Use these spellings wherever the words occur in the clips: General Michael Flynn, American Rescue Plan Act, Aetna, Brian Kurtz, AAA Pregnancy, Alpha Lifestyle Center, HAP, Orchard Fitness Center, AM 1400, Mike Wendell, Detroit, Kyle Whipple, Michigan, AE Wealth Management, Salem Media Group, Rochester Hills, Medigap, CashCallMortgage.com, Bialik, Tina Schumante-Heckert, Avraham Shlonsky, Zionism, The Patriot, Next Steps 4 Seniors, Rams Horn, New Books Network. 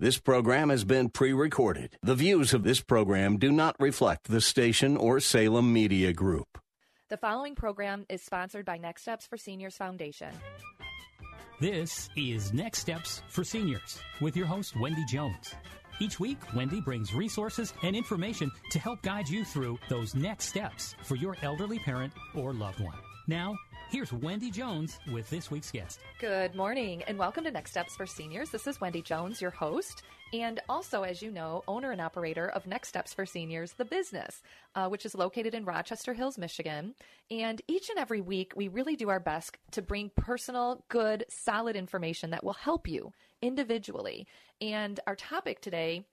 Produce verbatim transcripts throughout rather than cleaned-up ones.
This program has been pre-recorded. The views of this program do not reflect the station or Salem Media Group. The following program is sponsored by Next Steps for Seniors Foundation. This is Next Steps for Seniors with your host, Wendy Jones. Each week, Wendy brings resources and information to help guide you through those next steps for your elderly parent or loved one. Now, here's Wendy Jones with this week's guest. Good morning and welcome to Next Steps for Seniors. This is Wendy Jones, your host, and also, as you know, owner and operator of Next Steps for Seniors, the business, uh, which is located in Rochester Hills, Michigan. And each and every week, we really do our best to bring personal, good, solid information that will help you individually. And our topic today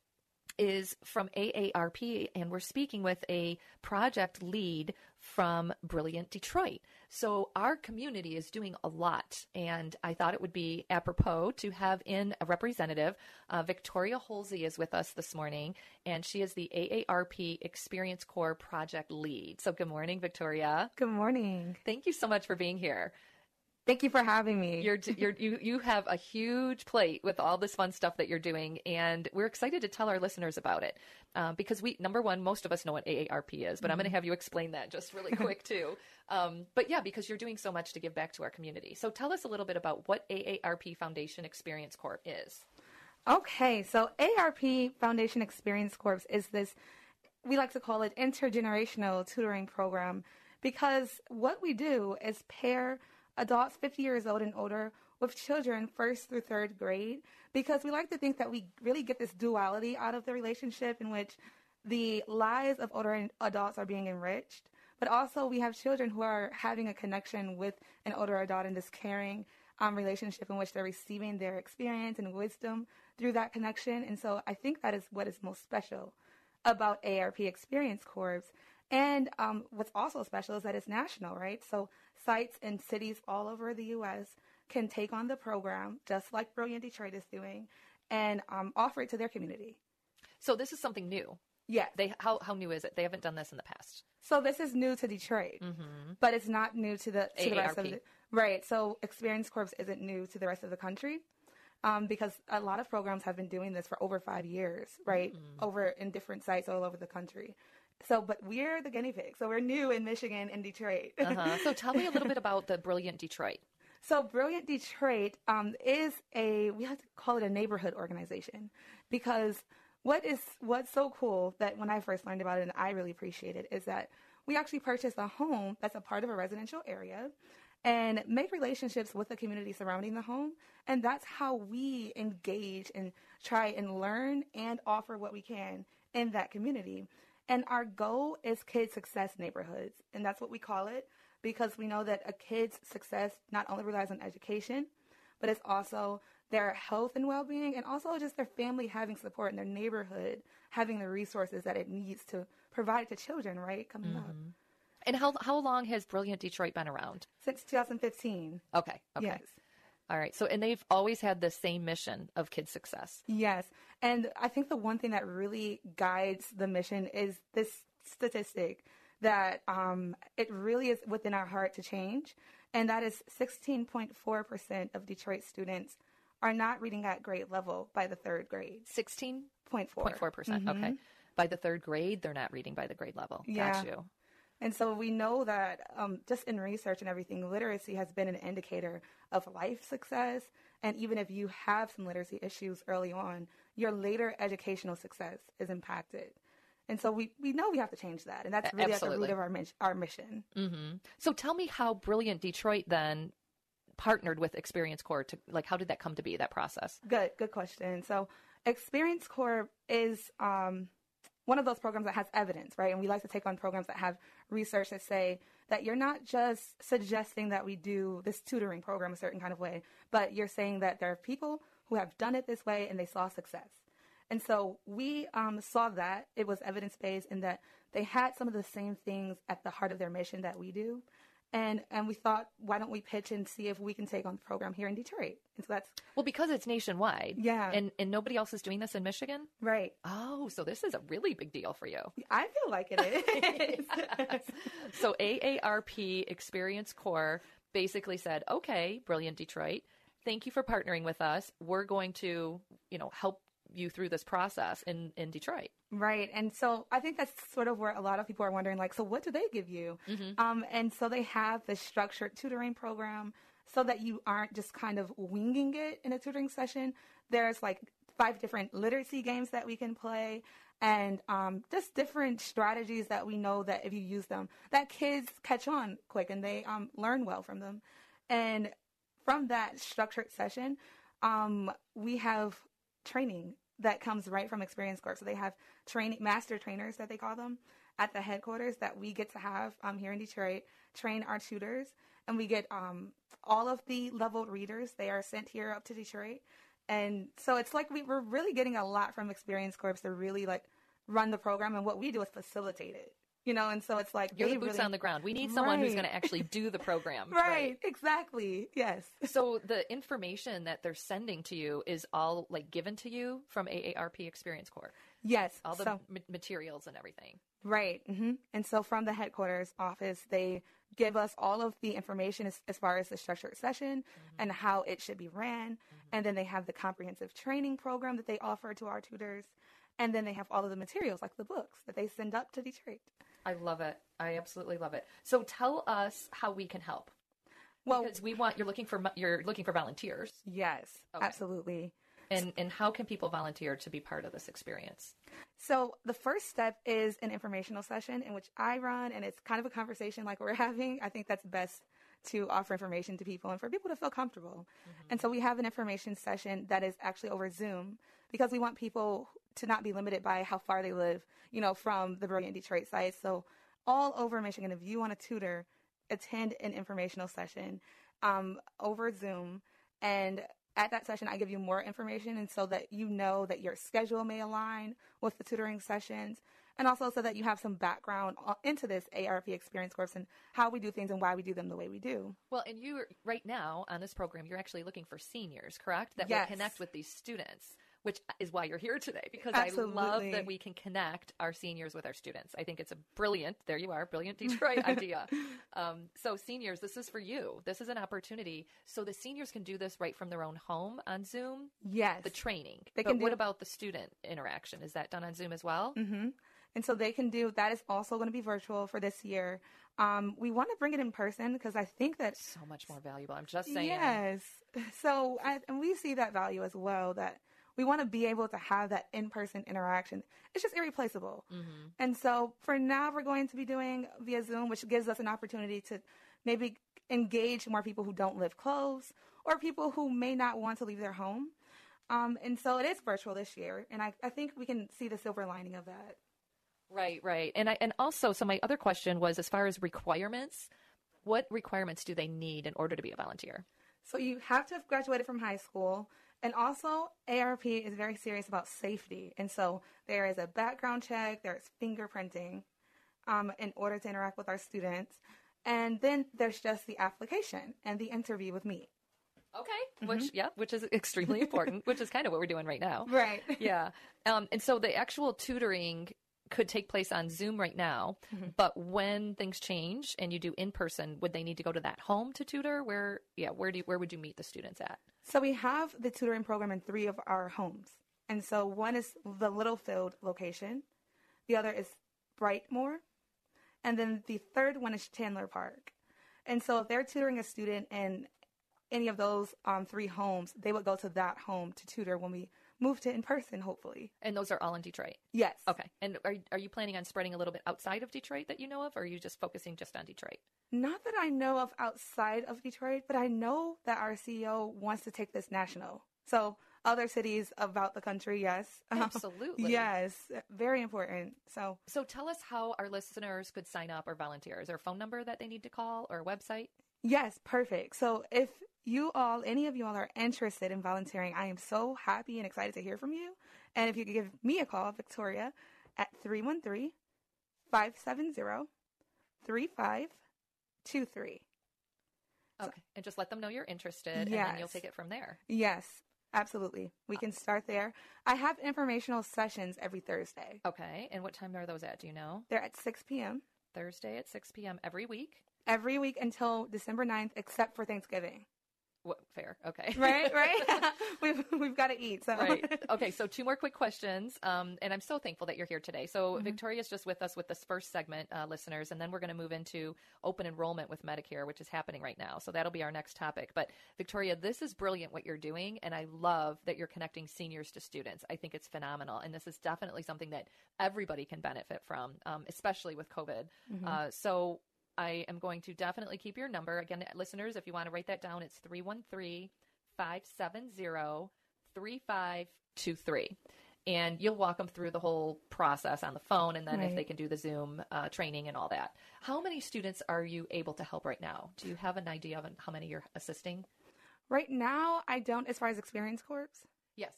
is from A A R P, and we're speaking with a project lead from Brilliant Detroit. So our community is doing a lot, and I thought it would be apropos to have in a representative. Uh, Victoria Holsey is with us this morning, and she is the A A R P Experience Corps project lead. So good morning, Victoria. Good morning. Thank you so much for being here. Thank you for having me. You're, you're, you you have a huge plate with all this fun stuff that you're doing, and we're excited to tell our listeners about it uh, because we, number one, most of us know what A A R P is, but mm-hmm. I'm going to have you explain that just really quick too. Um, but yeah, because you're doing so much to give back to our community. So tell us a little bit about what A A R P Foundation Experience Corps is. Okay, so A A R P Foundation Experience Corps is this, we like to call it intergenerational tutoring program, because what we do is pair adults fifty years old and older with children first through third grade, because we like to think that we really get this duality out of the relationship in which the lives of older adults are being enriched, but also we have children who are having a connection with an older adult in this caring um, relationship in which they're receiving their experience and wisdom through that connection. And so I think that is what is most special about A A R P Experience Corps. And um, what's also special is that it's national, right? So sites and cities all over the U S can take on the program, just like Brilliant Detroit is doing, and um, offer it to their community. So this is something new. Yeah. They how how new is it? They haven't done this in the past. So this is new to Detroit, mm-hmm. but it's not new to the, to the rest of the, right. So Experience Corps isn't new to the rest of the country, um, because a lot of programs have been doing this for over five years, right? Mm-hmm. Over in different sites all over the country. So, but we're the guinea pig. So we're new in Michigan and Detroit. uh-huh. So tell me a little bit about the Brilliant Detroit. So Brilliant Detroit um, is a, we have to call it a neighborhood organization, because what is, what's so cool that when I first learned about it and I really appreciate it is that we actually purchased a home that's a part of a residential area and make relationships with the community surrounding the home. And that's how we engage and try and learn and offer what we can in that community. And our goal is Kids Success Neighborhoods, and that's what we call it, because we know that a kid's success not only relies on education, but it's also their health and well-being, and also just their family having support in their neighborhood, having the resources that it needs to provide to children, right, coming mm-hmm. up. And how how long has Brilliant Detroit been around? Since twenty fifteen. Okay, okay. Yes. All right. So, and they've always had the same mission of kids' success. Yes. And I think the one thing that really guides the mission is this statistic that um, it really is within our heart to change. And that is sixteen point four percent of Detroit students are not reading at grade level by the third grade. sixteen point four percent. Mm-hmm. Okay. By the third grade, they're not reading by the grade level. Yeah. Got you. And so we know that um, just in research and everything, literacy has been an indicator of life success. And even if you have some literacy issues early on, your later educational success is impacted. And so we, we know we have to change that. And that's really at the root of our, mi- our mission. Mm-hmm. So tell me how Brilliant Detroit then partnered with Experience Corps. To, like, how did that come to be, that process? Good, good question. So Experience Corps is... Um, one of those programs that has evidence, right? And we like to take on programs that have research that say that you're not just suggesting that we do this tutoring program a certain kind of way, but you're saying that there are people who have done it this way and they saw success. And so we um, saw that it was evidence-based and that they had some of the same things at the heart of their mission that we do. And and we thought, why don't we pitch and see if we can take on the program here in Detroit? And so that's well, because it's nationwide. Yeah. And and nobody else is doing this in Michigan? Right. Oh, so this is a really big deal for you. I feel like it is. Yes. So A A R P Experience Corps basically said, okay, Brilliant Detroit, thank you for partnering with us. We're going to, you know, help you through this process in, in Detroit. Right. And so I think that's sort of where a lot of people are wondering, like, so what do they give you? Mm-hmm. Um, and so they have this structured tutoring program so that you aren't just kind of winging it in a tutoring session. There's like five different literacy games that we can play and um, just different strategies that we know that if you use them, that kids catch on quick and they um, learn well from them. And from that structured session, um, we have training that comes right from Experience Corps. So they have train, master trainers that they call them at the headquarters that we get to have um, here in Detroit, train our tutors. And we get um, all of the level readers. They are sent here up to Detroit. And so it's like we, we're really getting a lot from Experience Corps to really like run the program. And what we do is facilitate it. You know, and so it's like... You're the boots really... on the ground. We need someone right. who's going to actually do the program. right, right, exactly. Yes. So the information that they're sending to you is all, like, given to you from A A R P Experience Corps? Yes. All the so... ma- materials and everything. Right. Mm-hmm. And so from the headquarters office, they give us all of the information as, as far as the structured session mm-hmm. and how it should be ran. Mm-hmm. And then they have the comprehensive training program that they offer to our tutors. And then they have all of the materials, like the books, that they send up to Detroit. I love it. I absolutely love it. So tell us how we can help. Well, because we want you're looking for you're looking for volunteers. Yes, okay. Absolutely. And and how can people volunteer to be part of this experience? So the first step is an informational session in which I run, and it's kind of a conversation like we're having. I think that's best to offer information to people and for people to feel comfortable. Mm-hmm. And so we have an information session that is actually over Zoom because we want people to not be limited by how far they live, you know, from the Brilliant Detroit site. So all over Michigan, if you want to tutor, attend an informational session um, over Zoom. And at that session, I give you more information and so that you know that your schedule may align with the tutoring sessions and also so that you have some background into this A A R P Experience course and how we do things and why we do them the way we do. Well, and you right now on this program, you're actually looking for seniors, correct? That yes. will connect with these students. Which is why you're here today, because Absolutely. I love that we can connect our seniors with our students. I think it's a brilliant, there you are, Brilliant Detroit idea. Um, so seniors, this is for you. This is an opportunity. So the seniors can do this right from their own home on Zoom. Yes. The training. They but can do- what about the student interaction? Is that done on Zoom as well? Mm-hmm. And so they can do, that is also going to be virtual for this year. Um, we want to bring it in person because I think that... So much more valuable. I'm just saying. Yes. So I, and we see that value as well, that... We want to be able to have that in-person interaction. It's just irreplaceable. Mm-hmm. And so for now, we're going to be doing via Zoom, which gives us an opportunity to maybe engage more people who don't live close or people who may not want to leave their home. Um, and so it is virtual this year. And I, I think we can see the silver lining of that. Right, right. And I, and also, so my other question was, as far as requirements, what requirements do they need in order to be a volunteer? So you have to have graduated from high school. And also, A A R P is very serious about safety. And so there is a background check, there's fingerprinting um, in order to interact with our students. And then there's just the application and the interview with me. Okay. Mm-hmm. Which, yeah, which is extremely important, which is kind of what we're doing right now. Right. Yeah. Um, and so the actual tutoring could take place on Zoom right now, mm-hmm. but when things change and you do in person, would they need to go to that home to tutor? Where, yeah, where do you, where would you meet the students at? So we have the tutoring program in three of our homes. And so one is the Littlefield location. The other is Brightmoor. And then the third one is Chandler Park. And so if they're tutoring a student in any of those um, three homes, they would go to that home to tutor when we move to in person, hopefully. And those are all in Detroit? Yes. Okay. And are are you planning on spreading a little bit outside of Detroit that you know of, or are you just focusing just on Detroit? Not that I know of outside of Detroit, but I know that our C E O wants to take this national. So other cities about the country, yes. Absolutely. Yes, very important. So so tell us how our listeners could sign up or volunteer. Is there a phone number that they need to call or a website? Yes, perfect. So if you all, any of you all are interested in volunteering, I am so happy and excited to hear from you. And if you could give me a call, Victoria, at three one three, five seven zero, three five two three. Okay, so, and just let them know you're interested, yes. And then you'll take it from there. Yes. Absolutely. We can start there. I have informational sessions every Thursday. Okay. And what time are those at? Do you know? They're at six p.m. Thursday at six p.m. every week? Every week until December ninth, except for Thanksgiving. What, fair. Okay. Right, right. we've we've got to eat. So. Right. Okay. So two more quick questions. Um, and I'm so thankful that you're here today. So mm-hmm. Victoria's just with us with this first segment, uh, listeners, and then we're going to move into open enrollment with Medicare, which is happening right now. So that'll be our next topic. But Victoria, this is brilliant what you're doing. And I love that you're connecting seniors to students. I think it's phenomenal. And this is definitely something that everybody can benefit from, um, especially with COVID. Mm-hmm. Uh, so I am going to definitely keep your number. Again, listeners, if you want to write that down, it's three one three, five seven zero, three five two three. And you'll walk them through the whole process on the phone, and then right. if they can do the Zoom uh, training and all that. How many students are you able to help right now? Do you have an idea of how many you're assisting? Right now, I don't, as far as Experience Corps. Yes.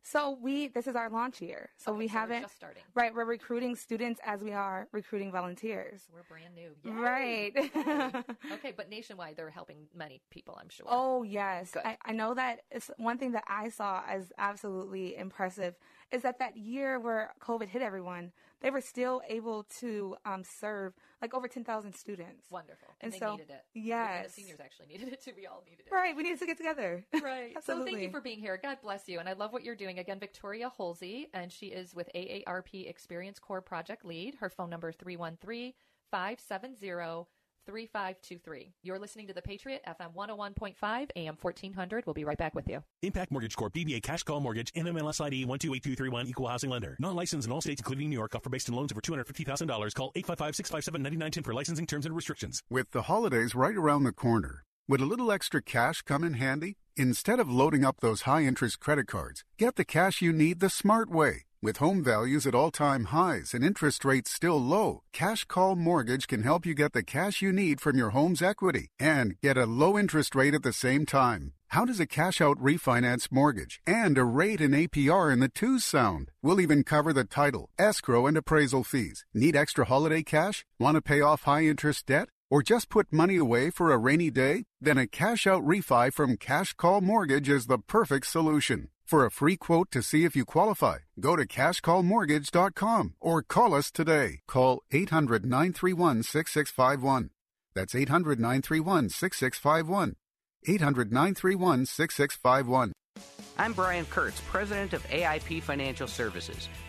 So we, this is our launch year. So okay, we so haven't, just starting. Right, we're recruiting students as we are recruiting volunteers. We're brand new. Yay. Right. Yay. Okay, but nationwide, they're helping many people, I'm sure. Oh, yes. I, I know that it's one thing that I saw as absolutely impressive is that that year where COVID hit everyone, they were still able to um, serve like over ten thousand students. Wonderful. And, and they so, needed it. Yes. The seniors actually needed it too. We all needed it. Right. We needed to get together. Right. Absolutely. So thank you for being here. God bless you. And I love what you're doing. Again, Victoria Holsey, and she is with A A R P Experience Corps Project Lead. Her phone number three one three, five seven zero, three five two three. You're listening to The Patriot, F M one oh one point five, A M fourteen hundred. We'll be right back with you. Impact Mortgage Corp, D B A Cash Call Mortgage, N M L S I D one two eight two three one, Equal Housing Lender. Not licensed in all states, including New York. Offer based on loans over two hundred fifty thousand dollars. Call eight five five, six five seven, nine nine one zero for licensing terms and restrictions. With the holidays right around the corner, would a little extra cash come in handy? Instead of loading up those high-interest credit cards, get the cash you need the smart way. With home values at all-time highs and interest rates still low, Cash Call Mortgage can help you get the cash you need from your home's equity and get a low interest rate at the same time. How does a cash-out refinance mortgage and a rate and A P R in the twos sound? We'll even cover the title, escrow, and appraisal fees. Need extra holiday cash? Want to pay off high-interest debt? Or just put money away for a rainy day? Then a cash-out refi from Cash Call Mortgage is the perfect solution. For a free quote to see if you qualify, go to cash call mortgage dot com or call us today. Call eight hundred, nine three one, six six five one. That's eight hundred, nine three one, six six five one. eight hundred, nine three one, six six five one. I'm Brian Kurtz, president of A I P Financial Services.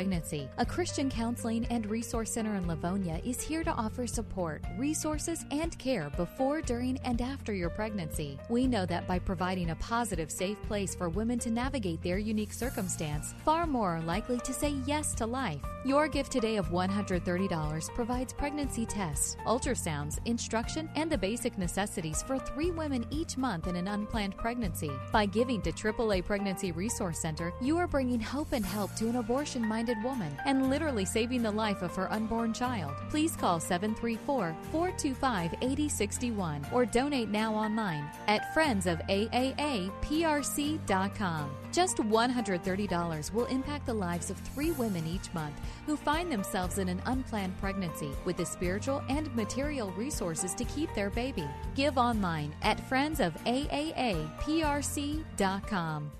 Pregnancy. A Christian counseling and resource center in Livonia is here to offer support, resources, and care before, during, and after your pregnancy. We know that by providing a positive, safe place for women to navigate their unique circumstance, far more are likely to say yes to life. Your gift today of one hundred thirty dollars provides pregnancy tests, ultrasounds, instruction, and the basic necessities for three women each month in an unplanned pregnancy. By giving to triple A Pregnancy Resource Center, you are bringing hope and help to an abortion-minded woman and literally saving the life of her unborn child. Please call seven three four, four two five, eight zero six one or donate now online at friends of A A A P R C dot com. Just one hundred thirty dollars will impact the lives of three women each month who find themselves in an unplanned pregnancy with the spiritual and material resources to keep their baby. Give online at friends of A A A P R C dot com.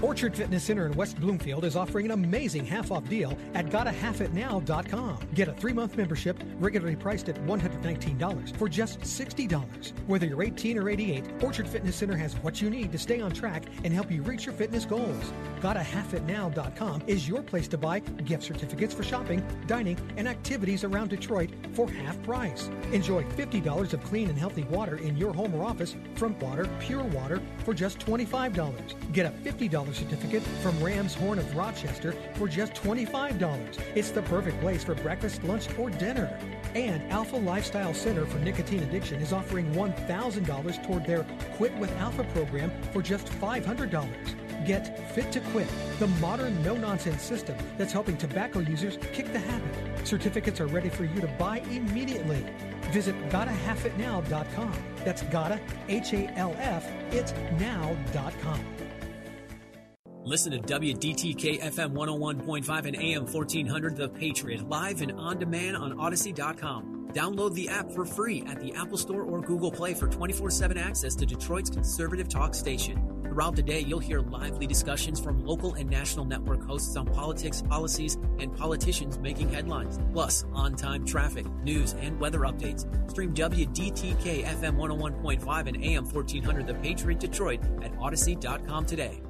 Orchard Fitness Center in West Bloomfield is offering an amazing half-off deal at Gotta Half It Now dot com. Get a three-month membership, regularly priced at one hundred nineteen dollars, for just sixty dollars. Whether you're eighteen or eighty-eight, Orchard Fitness Center has what you need to stay on track and help you reach your fitness goals. Gotta Half It Now dot com is your place to buy gift certificates for shopping, dining, and activities around Detroit for half price. Enjoy fifty dollars of clean and healthy water in your home or office from Water Pure Water for just twenty-five dollars. Get a fifty dollars certificate from Rams Horn of Rochester for just twenty-five dollars. It's the perfect place for breakfast, lunch, or dinner. And Alpha Lifestyle Center for Nicotine Addiction is offering one thousand dollars toward their Quit with Alpha program for just five hundred dollars. Get Fit to Quit, the modern no-nonsense system that's helping tobacco users kick the habit. Certificates are ready for you to buy immediately. Visit Gotta Half It Now dot com. That's Gotta, H A L F, it's now dot com. Listen to W D T K F M one oh one point five and A M fourteen hundred The Patriot live and on demand on odyssey dot com. Download the app for free at the Apple Store or Google Play for twenty-four seven access to Detroit's conservative talk station. Throughout the day, you'll hear lively discussions from local and national network hosts on politics, policies, and politicians making headlines, plus on-time traffic, news, and weather updates. Stream W D T K F M one oh one point five and A M fourteen hundred The Patriot Detroit at odyssey dot com today.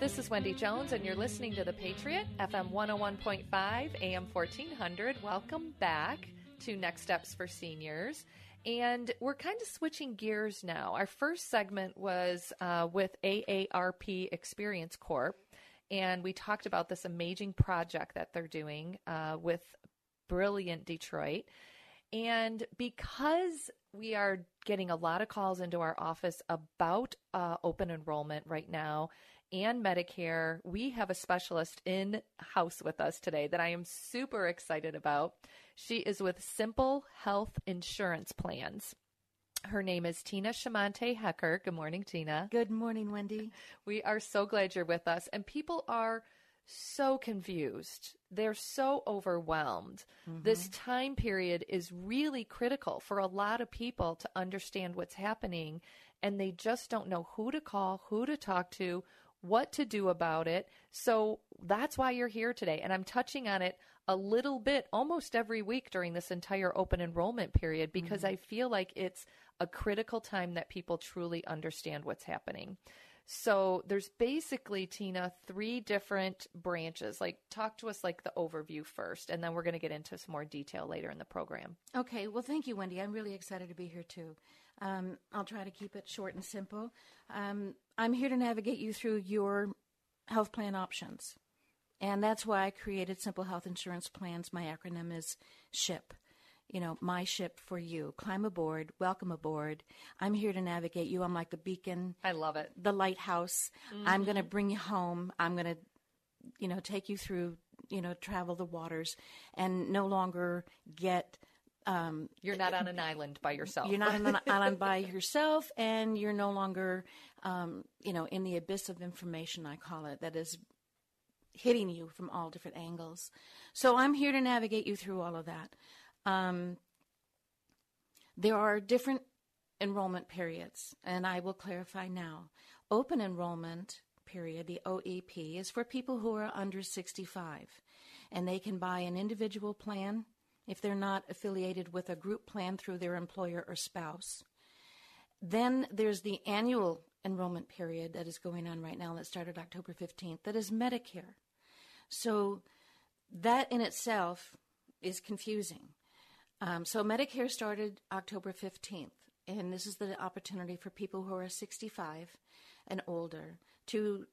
This is Wendy Jones, and you're listening to The Patriot, F M one oh one point five, A M fourteen hundred. Welcome back to Next Steps for Seniors. And we're kind of switching gears now. Our first segment was uh, with A A R P Experience Corps, and we talked about this amazing project that they're doing uh, with Brilliant Detroit. And because we are getting a lot of calls into our office about uh, open enrollment right now, and Medicare, we have a specialist in house with us today that I am super excited about. She is with Simple Health Insurance Plans. Her name is Tina Schumante-Heckert. Good morning, Tina. Good morning, Wendy. We are so glad you're with us. And people are so confused. They're so overwhelmed. Mm-hmm. This time period is really critical for a lot of people to understand what's happening, and they just don't know who to call, who to talk to, what to do about it. So that's why you're here today. And I'm touching on it a little bit almost every week during this entire open enrollment period, because mm-hmm. I feel like it's a critical time that people truly understand what's happening. So there's basically, Tina, three different branches. Like, talk to us like the overview first, and then we're going to get into some more detail later in the program. Okay. Well, thank you, Wendy. I'm really excited to be here too. Um, I'll try to keep it short and simple. Um, I'm here to navigate you through your health plan options. And that's why I created Simple Health Insurance Plans. My acronym is SHIP. You know, my ship for you. Climb aboard. Welcome aboard. I'm here to navigate you. I'm like the beacon. I love it. The lighthouse. Mm-hmm. I'm going to bring you home. I'm going to, you know, take you through, you know, travel the waters and no longer get... Um, you're not on an island by yourself. You're not on an island by yourself, and you're no longer, um, you know, in the abyss of information, I call it, that is hitting you from all different angles. So I'm here to navigate you through all of that. Um, there are different enrollment periods, and I will clarify now. Open enrollment period, the O E P, is for people who are under sixty-five, and they can buy an individual plan if they're not affiliated with a group plan through their employer or spouse. Then there's the annual enrollment period that is going on right now that started October fifteenth. That is Medicare. So that in itself is confusing. Um, so Medicare started October fifteenth, and this is the opportunity for people who are sixty-five and older to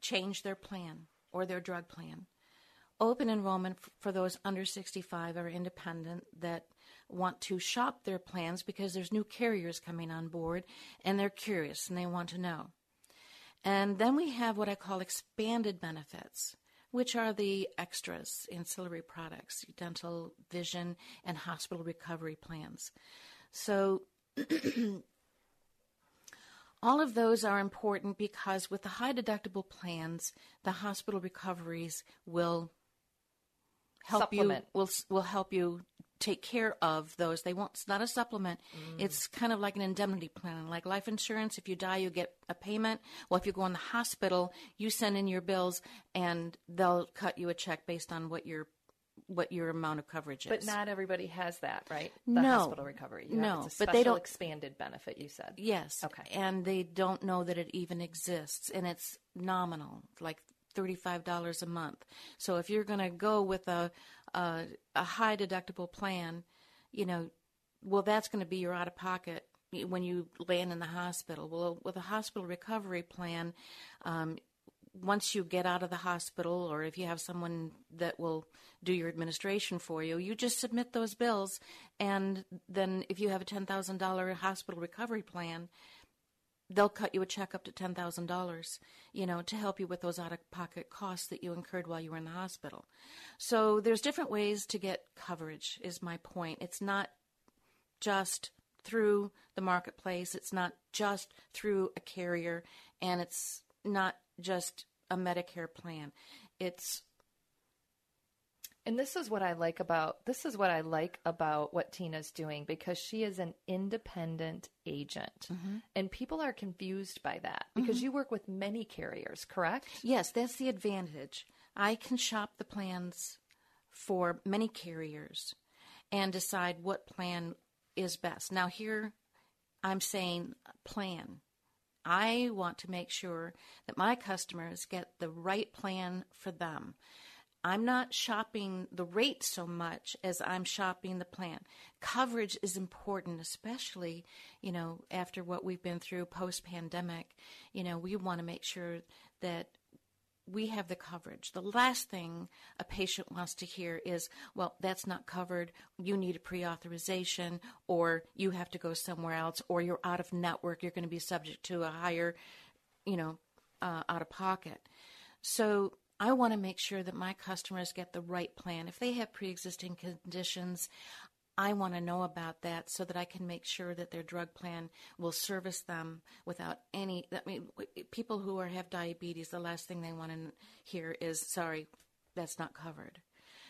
change their plan or their drug plan. Open enrollment for those under sixty-five or independent that want to shop their plans because there's new carriers coming on board and they're curious and they want to know. And then we have what I call expanded benefits, which are the extras, ancillary products, dental, vision, and hospital recovery plans. So all of those are important because with the high deductible plans, the hospital recoveries will help supplement. you will will help you take care of those. They won't. It's not a supplement. Mm. It's kind of like an indemnity plan, like life insurance. If you die, you get a payment. Well, if you go in the hospital, you send in your bills, and they'll cut you a check based on what your what your amount of coverage is. But not everybody has that, right? The no, hospital recovery. You no, have, it's a special but they don't expanded benefit. You said yes. Okay, and they don't know that it even exists, and it's nominal, like thirty-five dollars a month. So if you're going to go with a, a a high deductible plan, you know, well, that's going to be your out of pocket when you land in the hospital. Well, with a hospital recovery plan, um, once you get out of the hospital, or if you have someone that will do your administration for you, you just submit those bills. And then if you have a ten thousand dollars hospital recovery plan, they'll cut you a check up to ten thousand dollars, you know, to help you with those out-of-pocket costs that you incurred while you were in the hospital. So there's different ways to get coverage is my point. It's not just through the marketplace. It's not just through a carrier. And it's not just a Medicare plan. It's And this is what I like about this is what I like about what Tina's doing, because she is an independent agent. Mm-hmm. And people are confused by that because mm-hmm. you work with many carriers, correct? Yes, that's the advantage. I can shop the plans for many carriers and decide what plan is best. Now here I'm saying plan. I want to make sure that my customers get the right plan for them. I'm not shopping the rate so much as I'm shopping the plan. Coverage is important, especially, you know, after what we've been through post-pandemic. You know, we want to make sure that we have the coverage. The last thing a patient wants to hear is, well, that's not covered. You need a pre-authorization, or you have to go somewhere else, or you're out of network. You're going to be subject to a higher, you know, uh, out of pocket. So I want to make sure that my customers get the right plan. If they have pre-existing conditions, I want to know about that so that I can make sure that their drug plan will service them without any, I mean, people who are, have diabetes, the last thing they want to hear is, sorry, that's not covered.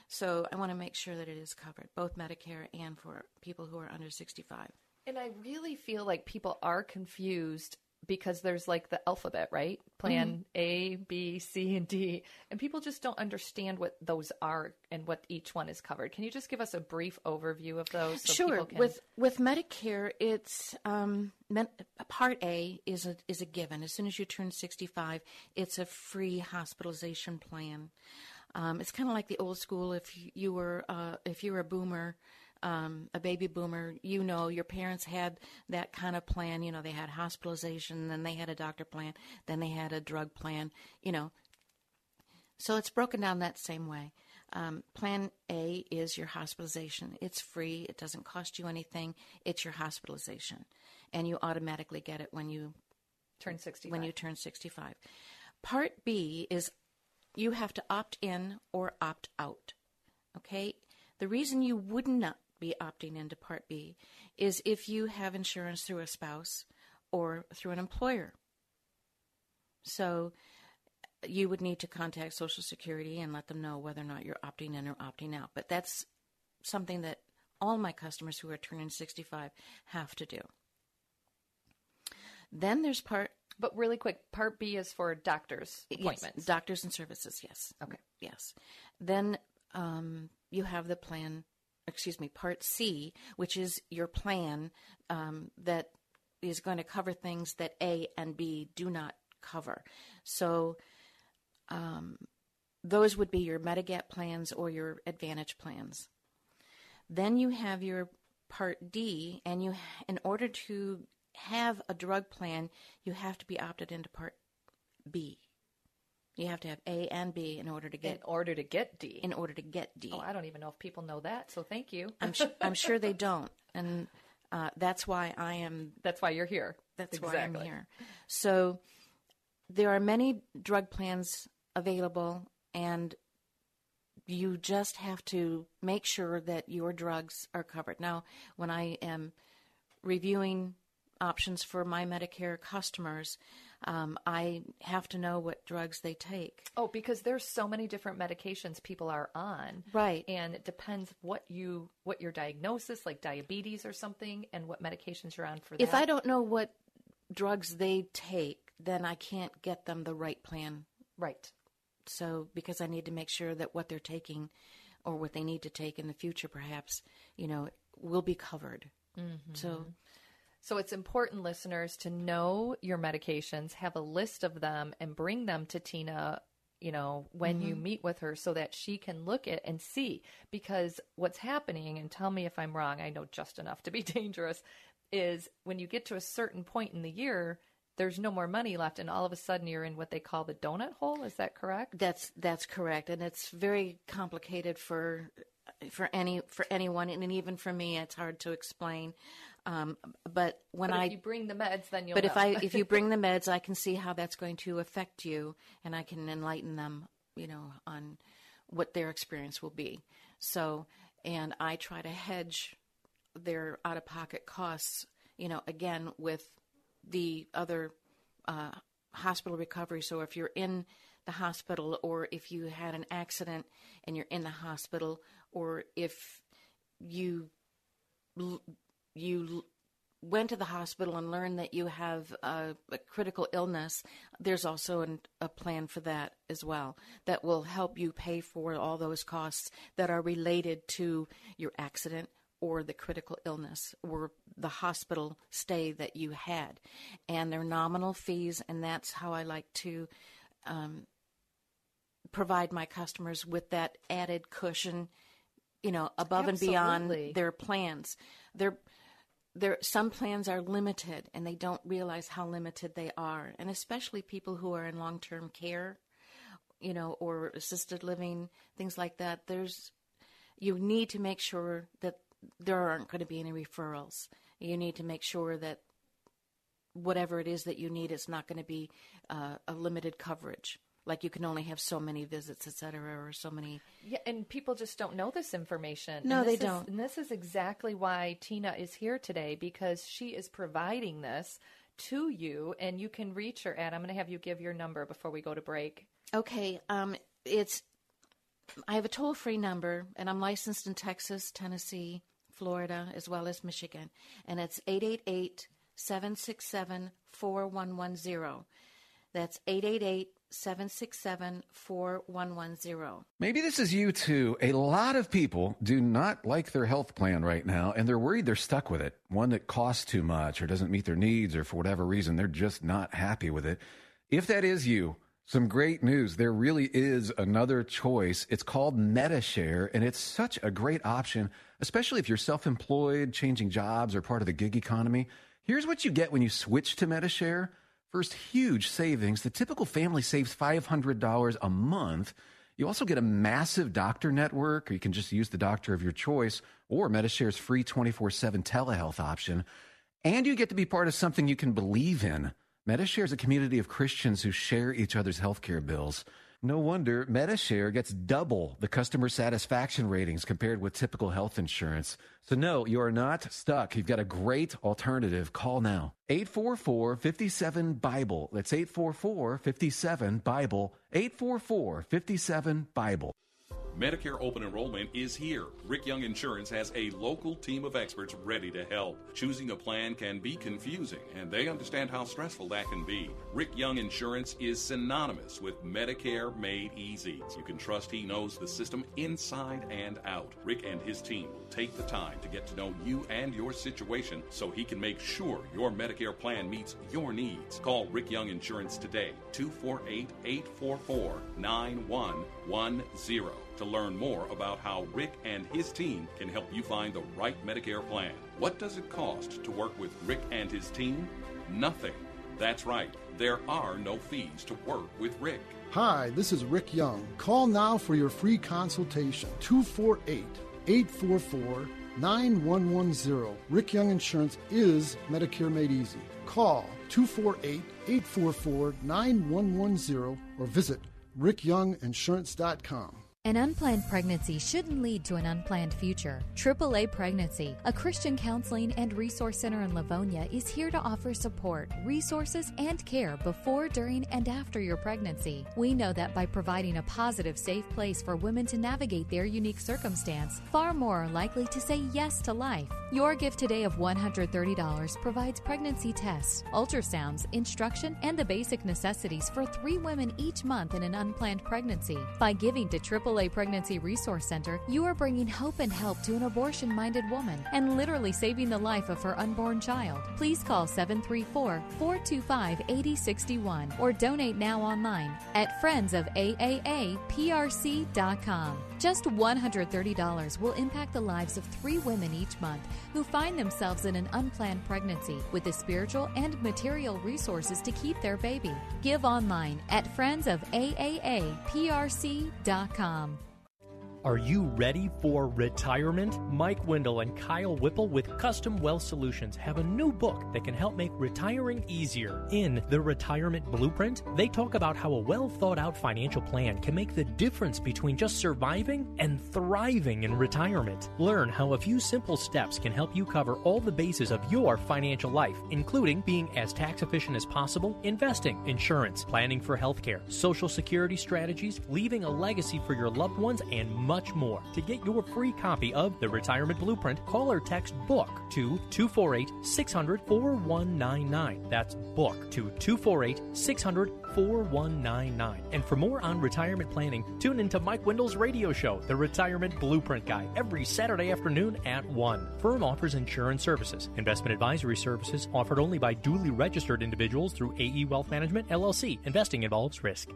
So I want to make sure that it is covered, both Medicare and for people who are under sixty-five. And I really feel like people are confused because there's like the alphabet, right? Plan mm-hmm. A, B, C, and D. And people just don't understand what those are and what each one is covered. Can you just give us a brief overview of those? So sure. Can... With with Medicare, it's um, Part A is a, is a given. As soon as you turn sixty-five, it's a free hospitalization plan. Um, it's kind of like the old school. If you were uh, if you were a boomer, Um, a baby boomer, you know, your parents had that kind of plan. You know, they had hospitalization, then they had a doctor plan, then they had a drug plan, you know. So it's broken down that same way. Um, plan A is your hospitalization. It's free. It doesn't cost you anything. It's your hospitalization. And you automatically get it when you turn sixty-five. When you turn sixty-five. Part B is you have to opt in or opt out. Okay? The reason you would not be opting into Part B is if you have insurance through a spouse or through an employer. So you would need to contact Social Security and let them know whether or not you're opting in or opting out. But that's something that all my customers who are turning sixty-five have to do. Then there's Part... But really quick, Part B is for doctors' appointments. Yes, doctors and services, yes. Okay. Yes. Then um, you have the plan... Excuse me, Part C, which is your plan um, that is going to cover things that A and B do not cover. So um, those would be your Medigap plans or your Advantage plans. Then you have your Part D, and you, in order to have a drug plan, you have to be opted into Part B. You have to have A and B in order to get in order to get D. In order to get D. Oh, I don't even know if people know that. So thank you. I'm sh- I'm sure they don't, and uh, that's why I am. That's why you're here. That's exactly. why I'm here. So there are many drug plans available, and you just have to make sure that your drugs are covered. Now, when I am reviewing options for my Medicare customers, um, I have to know what drugs they take. Oh, because there's so many different medications people are on. Right. And it depends what you what your diagnosis, like diabetes or something, and what medications you're on for that. If I don't know what drugs they take, then I can't get them the right plan. Right. So because I need to make sure that what they're taking or what they need to take in the future, perhaps, you know, will be covered. Mm-hmm. So So it's important, listeners, to know your medications, have a list of them, and bring them to Tina, you know, when mm-hmm. you meet with her so that she can look at and see. Because what's happening, and tell me if I'm wrong, I know just enough to be dangerous, is when you get to a certain point in the year, there's no more money left, and all of a sudden you're in what they call the donut hole. Is that correct? That's that's correct, and it's very complicated for for any for anyone, and even for me, it's hard to explain. Um, but when but if I you bring the meds, then you'll. But know. if I if you bring the meds, I can see how that's going to affect you, and I can enlighten them, you know, on what their experience will be. So, and I try to hedge their out-of-pocket costs, you know, again with the other uh, hospital recovery. So if you're in the hospital, or if you had an accident and you're in the hospital, or if you you went to the hospital and learned that you have a, a critical illness, there's also an, a plan for that as well that will help you pay for all those costs that are related to your accident or the critical illness, or the hospital stay that you had. And they're nominal fees, and that's how I like to um, provide my customers with that added cushion, you know, above Absolutely. and beyond their plans. They're, they're, some plans are limited, and they don't realize how limited they are, and especially people who are in long-term care, you know, or assisted living, things like that. There's, you need to make sure that there aren't going to be any referrals. You need to make sure that whatever it is that you need, it's not going to be uh, a limited coverage. Like you can only have so many visits, et cetera, or so many. Yeah, and people just don't know this information. No, they don't. And this is exactly why Tina is here today, because she is providing this to you, and you can reach her at, I'm going to have you give your number before we go to break. Okay. Um, it's, I have a toll-free number, and I'm licensed in Texas, Tennessee, Florida, as well as Michigan, and it's eight eight eight, seven six seven, four one one zero. That's eight eight eight, seven six seven, four one one zero. Maybe this is you, too. A lot of people do not like their health plan right now, and they're worried they're stuck with it, one that costs too much or doesn't meet their needs, or for whatever reason, they're just not happy with it. If that is you, some great news. There really is another choice. It's called MediShare, and it's such a great option, especially if you're self-employed, changing jobs, or part of the gig economy. Here's what you get when you switch to MediShare. First, huge savings. The typical family saves five hundred dollars a month. You also get a massive doctor network, or you can just use the doctor of your choice, or MediShare's free twenty-four seven telehealth option. And you get to be part of something you can believe in. MediShare is a community of Christians who share each other's healthcare bills. No wonder MediShare gets double the customer satisfaction ratings compared with typical health insurance. So no, you are not stuck. You've got a great alternative. Call now. eight four four, five seven, B I B L E. That's eight four four, five seven, B I B L E. eight four four, five seven, B I B L E. Medicare open enrollment is here. Rick Young Insurance has a local team of experts ready to help. Choosing a plan can be confusing, and they understand how stressful that can be. Rick Young Insurance is synonymous with Medicare made easy. You can trust he knows the system inside and out. Rick and his team will take the time to get to know you and your situation so he can make sure your Medicare plan meets your needs. Call Rick Young Insurance today, two four eight, eight four four, nine one one zero, to learn more about how Rick and his team can help you find the right Medicare plan. What does it cost to work with Rick and his team? Nothing. That's right. There are no fees to work with Rick. Hi, this is Rick Young. Call now for your free consultation. two four eight, eight four four, nine one one zero. Rick Young Insurance is Medicare Made Easy. Call two four eight, eight four four, nine one one zero or visit rick young insurance dot com. An unplanned pregnancy shouldn't lead to an unplanned future. triple A Pregnancy, a Christian counseling and resource center in Livonia, is here to offer support, resources, and care before, during, and after your pregnancy. We know that by providing a positive, safe place for women to navigate their unique circumstance, far more are likely to say yes to life. Your gift today of one hundred thirty dollars provides pregnancy tests, ultrasounds, instruction, and the basic necessities for three women each month in an unplanned pregnancy. By giving to triple A Pregnancy Resource Center, you are bringing hope and help to an abortion-minded woman and literally saving the life of her unborn child. Please call seven three four, four two five, eight zero six one or donate now online at friends of A A A P R C dot com. Just one hundred thirty dollars will impact the lives of three women each month who find themselves in an unplanned pregnancy with the spiritual and material resources to keep their baby. Give online at friends of A A A P R C dot com. Are you ready for retirement? Mike Wendell and Kyle Whipple with Custom Wealth Solutions have a new book that can help make retiring easier. In The Retirement Blueprint, they talk about how a well-thought-out financial plan can make the difference between just surviving and thriving in retirement. Learn how a few simple steps can help you cover all the bases of your financial life, including being as tax-efficient as possible, investing, insurance, planning for healthcare, social security strategies, leaving a legacy for your loved ones, and much much more. To get your free copy of The Retirement Blueprint, call or text BOOK to two four eight, six hundred, four one nine nine. That's BOOK to two four eight, six hundred, four one nine nine. And for more on retirement planning, tune into Mike Wendell's radio show, The Retirement Blueprint Guy, every Saturday afternoon at one. Firm offers insurance services. Investment advisory services offered only by duly registered individuals through A E Wealth Management, L L C. Investing involves risk.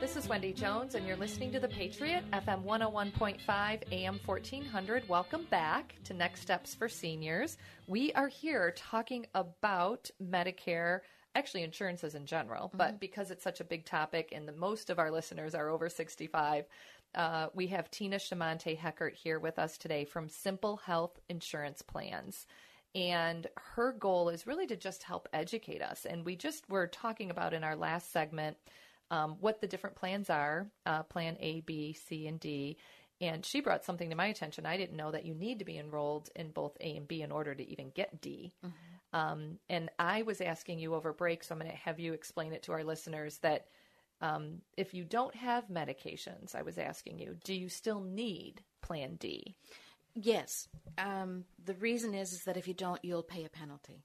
This is Wendy Jones, and you're listening to The Patriot, F M one oh one point five, A M fourteen hundred. Welcome back to Next Steps for Seniors. We are here talking about Medicare, actually insurances in general, mm-hmm. but because it's such a big topic and the most of our listeners are over sixty-five, uh, we have Tina Schumante-Heckert here with us today from Simple Health Insurance Plans. And her goal is really to just help educate us. And we just were talking about in our last segment Um, what the different plans are, uh, plan A, B, C, and D. And she brought something to my attention. I didn't know that you need to be enrolled in both A and B in order to even get D. Mm-hmm. Um, and I was asking you over break, so I'm going to have you explain it to our listeners that um, if you don't have medications, I was asking you, do you still need plan D? Yes. Um, the reason is, is that if you don't, you'll pay a penalty.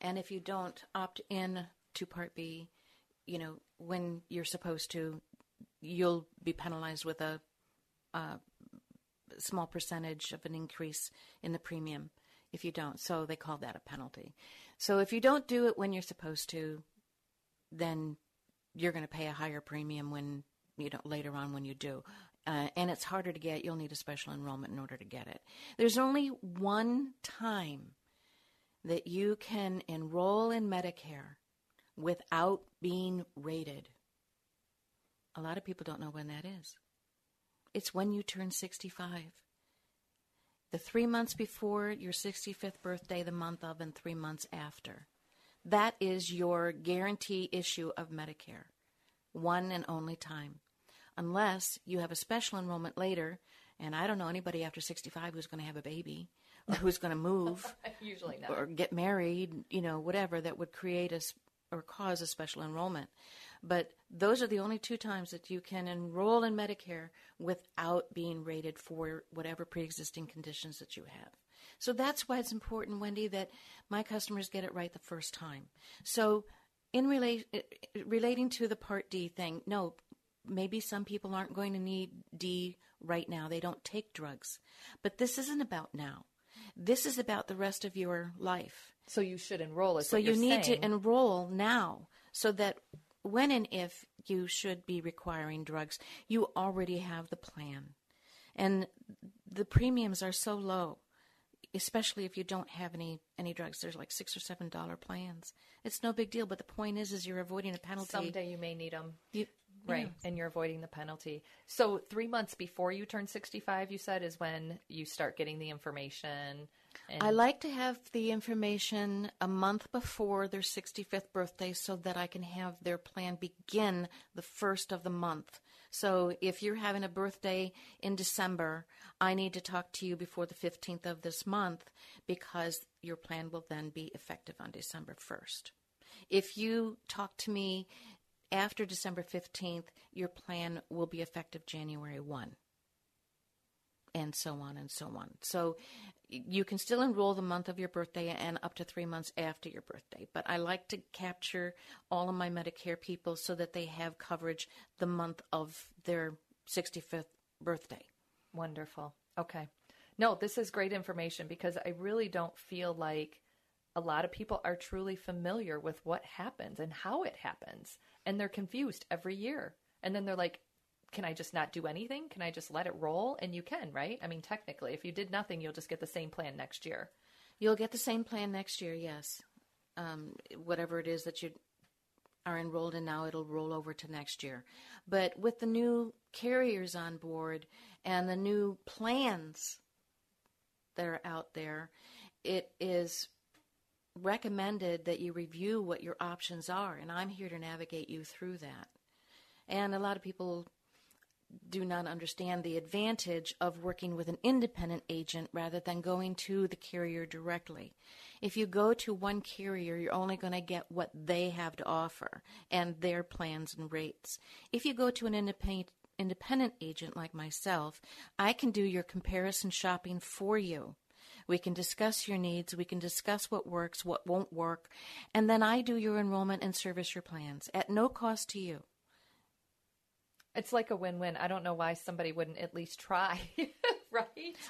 And if you don't opt in to Part B, you know, when you're supposed to, you'll be penalized with a, a small percentage of an increase in the premium if you don't. So they call that a penalty. So if you don't do it when you're supposed to, then you're going to pay a higher premium when you don't, later on when you do. Uh, and it's harder to get. You'll need a special enrollment in order to get it. There's only one time that you can enroll in Medicare without being rated. A lot of people don't know when that is. It's when you turn sixty-five. The three months before your sixty-fifth birthday, the month of, and three months after. That is your guarantee issue of Medicare. One and only time. Unless you have a special enrollment later, and I don't know anybody after sixty-five who's going to have a baby. who's going to move usually not. Or get married, you know, whatever that would create a, or cause a special enrollment. But those are the only two times that you can enroll in Medicare without being rated for whatever pre-existing conditions that you have. So that's why it's important, Wendy, that my customers get it right the first time. So in relate, relating to the Part D thing, no, maybe some people aren't going to need D right now. They don't take drugs. But this isn't about now. This is about the rest of your life. So you should enroll. Is so what you're you need saying. to enroll now so that when and if you should be requiring drugs, you already have the plan. And the premiums are so low, especially if you don't have any, any drugs. There's like six or seven dollar plans. It's no big deal. But the point is, is you're avoiding a penalty. Someday you may need them. You, right. Yeah. And you're avoiding the penalty. So three months before you turn sixty-five, you said, is when you start getting the information. And I like to have the information a month before their sixty-fifth birthday so that I can have their plan begin the first of the month. So if you're having a birthday in December, I need to talk to you before the fifteenth of this month because your plan will then be effective on December first. If you talk to me after December fifteenth, your plan will be effective January first, and so on and so on. So you can still enroll the month of your birthday and up to three months after your birthday. But I like to capture all of my Medicare people so that they have coverage the month of their sixty-fifth birthday. Wonderful. Okay. No, this is great information because I really don't feel like a lot of people are truly familiar with what happens and how it happens. And they're confused every year. And then they're like, can I just not do anything? Can I just let it roll? And you can, right? I mean, technically, if you did nothing, you'll just get the same plan next year. You'll get the same plan next year, yes. Um, whatever it is that you are enrolled in now, it'll roll over to next year. But with the new carriers on board and the new plans that are out there, it is recommended that you review what your options are. And I'm here to navigate you through that. And a lot of people do not understand the advantage of working with an independent agent rather than going to the carrier directly. If you go to one carrier, you're only going to get what they have to offer and their plans and rates. If you go to an independent independent agent like myself, I can do your comparison shopping for you. We can discuss your needs. We can discuss what works, what won't work, and then I do your enrollment and service your plans at no cost to you. It's like a win-win. I don't know why somebody wouldn't at least try, right?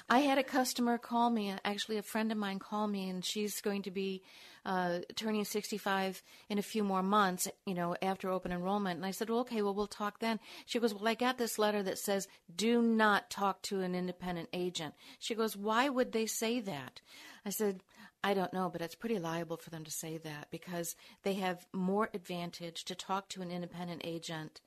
I had a customer call me, actually a friend of mine called me, and she's going to be uh, turning sixty-five in a few more months, you know, after open enrollment. And I said, well, okay, well, we'll talk then. She goes, well, I got this letter that says, do not talk to an independent agent. She goes, why would they say that? I said, I don't know, but it's pretty liable for them to say that because they have more advantage to talk to an independent agent,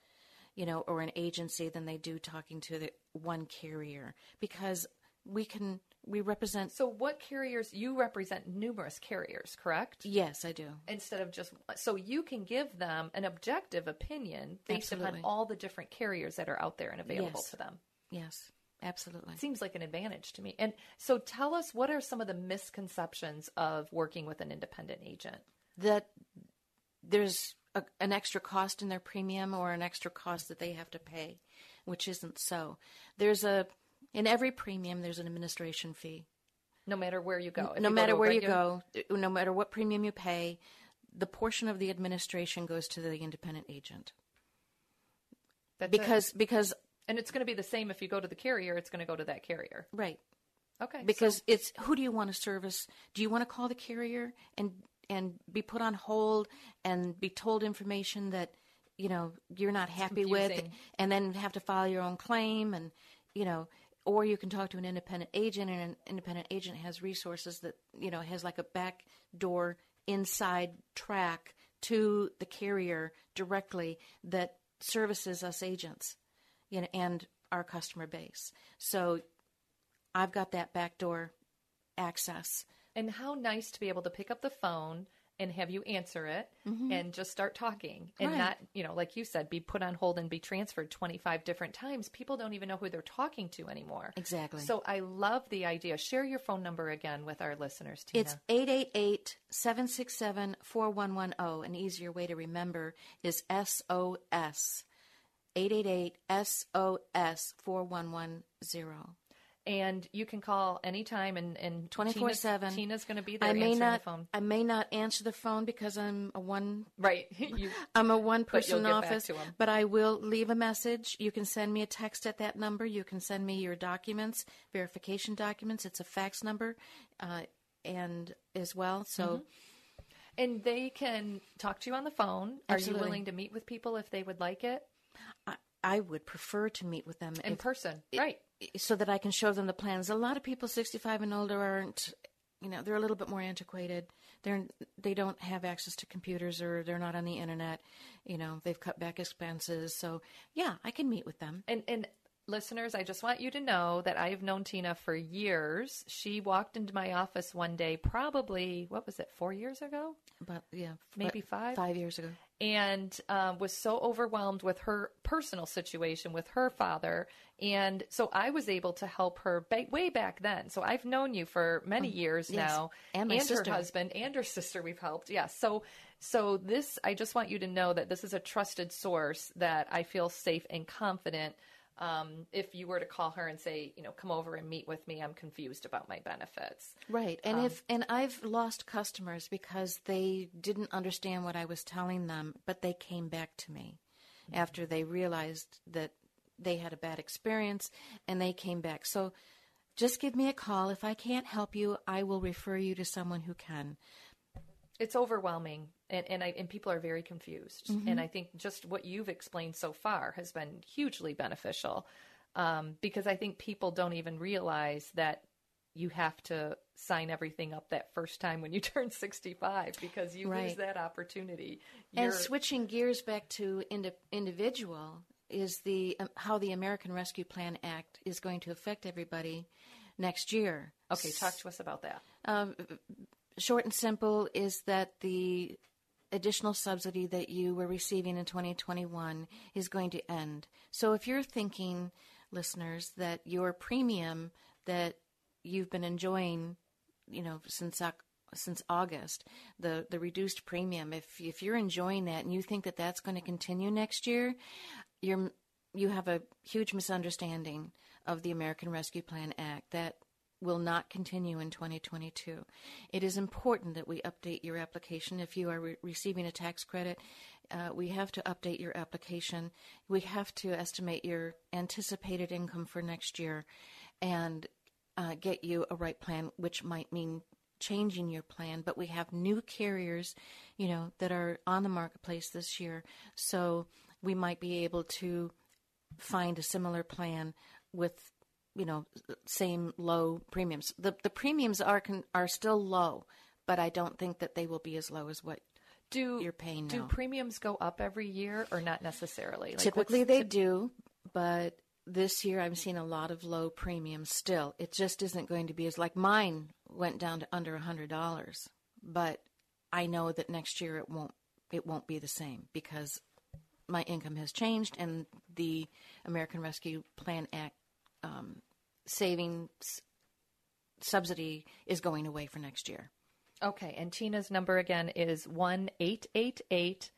you know, or an agency than they do talking to the one carrier because we can, we represent. So what carriers, you represent numerous carriers, correct? Yes, I do. Instead of just, so you can give them an objective opinion based absolutely. Upon all the different carriers that are out there and available yes. to them. Yes, absolutely. Seems like an advantage to me. And so tell us, what are some of the misconceptions of working with an independent agent? That there's A, an extra cost in their premium or an extra cost that they have to pay, which isn't so. There's a, in every premium, there's an administration fee. No matter where you go. If no you matter go where regular... you go, no matter what premium you pay, the portion of the administration goes to the independent agent. That's because, it. because. And it's going to be the same if you go to the carrier, it's going to go to that carrier. Right. Okay. Because so... it's, who do you want to service? Do you want to call the carrier and and be put on hold and be told information that, you know, you're not happy with and then have to file your own claim and, you know, or you can talk to an independent agent and an independent agent has resources that, you know, has like a back door inside track to the carrier directly that services us agents, you know, and our customer base. So I've got that back door access. And how nice to be able to pick up the phone and have you answer it mm-hmm. and just start talking and right. not, you know, like you said, be put on hold and be transferred twenty-five different times. People don't even know who they're talking to anymore. Exactly. So I love the idea. Share your phone number again with our listeners, Tina. It's eight eight eight, seven six seven, four one one zero. An easier way to remember is S O S, eight eight eight, S O S, four one one zero. And you can call anytime, and, and twenty-four seven. Tina's going to be there I may answering not, the phone. I may not answer the phone because I'm a one. Right. You, I'm a one-person office, but I will leave a message. You can send me a text at that number. You can send me your documents, verification documents. It's a fax number, uh, and as well. So. Mm-hmm. And they can talk to you on the phone. Absolutely. Are you willing to meet with people if they would like it? I, I would prefer to meet with them in if, person. It, right. So that I can show them the plans. A lot of people sixty-five and older aren't, you know, they're a little bit more antiquated. They're, they don't have access to computers, or they're not on the internet. You know, they've cut back expenses. So yeah, I can meet with them. And, and listeners, I just want you to know that I've known Tina for years. She walked into my office one day, probably, what was it, four years ago? But yeah, maybe five, five years ago. And uh, was so overwhelmed with her personal situation with her father. And so I was able to help her ba- way back then. So I've known you for many um, years yes. now. And, my and sister. Her husband and her sister we've helped. Yeah. So, so this, I just want you to know that this is a trusted source that I feel safe and confident. Um, if you were to call her and say, you know, come over and meet with me, I'm confused about my benefits. Right. And um, if, and I've lost customers because they didn't understand what I was telling them, but they came back to me mm-hmm. after they realized that they had a bad experience, and they came back. So just give me a call. If I can't help you, I will refer you to someone who can. It's overwhelming. And and, I, and people are very confused. Mm-hmm. And I think just what you've explained so far has been hugely beneficial, um, because I think people don't even realize that you have to sign everything up that first time when you turn sixty-five, because you right. lose that opportunity. You're... And switching gears back to ind- individual is the um, how the American Rescue Plan Act is going to affect everybody next year. Okay, talk to us about that. Um, short and simple is that the additional subsidy that you were receiving in twenty twenty-one is going to end. So if you're thinking, listeners, that your premium that you've been enjoying, you know, since since August, the, the reduced premium, if if you're enjoying that and you think that that's going to continue next year, you're you have a huge misunderstanding of the American Rescue Plan Act. That will not continue in twenty twenty-two. It is important that we update your application. If you are re- receiving a tax credit, uh, we have to update your application. We have to estimate your anticipated income for next year and uh, get you a right plan, which might mean changing your plan. But we have new carriers, you know, that are on the marketplace this year. So we might be able to find a similar plan with, you know, same low premiums. The the premiums are con, are still low, but I don't think that they will be as low as what do, you're paying do now. Do premiums go up every year or not necessarily? Like Typically they typ- do, but this year I'm seeing a lot of low premiums still. It just isn't going to be as, like mine went down to under one hundred dollars, but I know that next year it won't it won't be the same because my income has changed and the American Rescue Plan Act Um, savings subsidy is going away for next year. Okay. And Tina's number again is one eight eight eight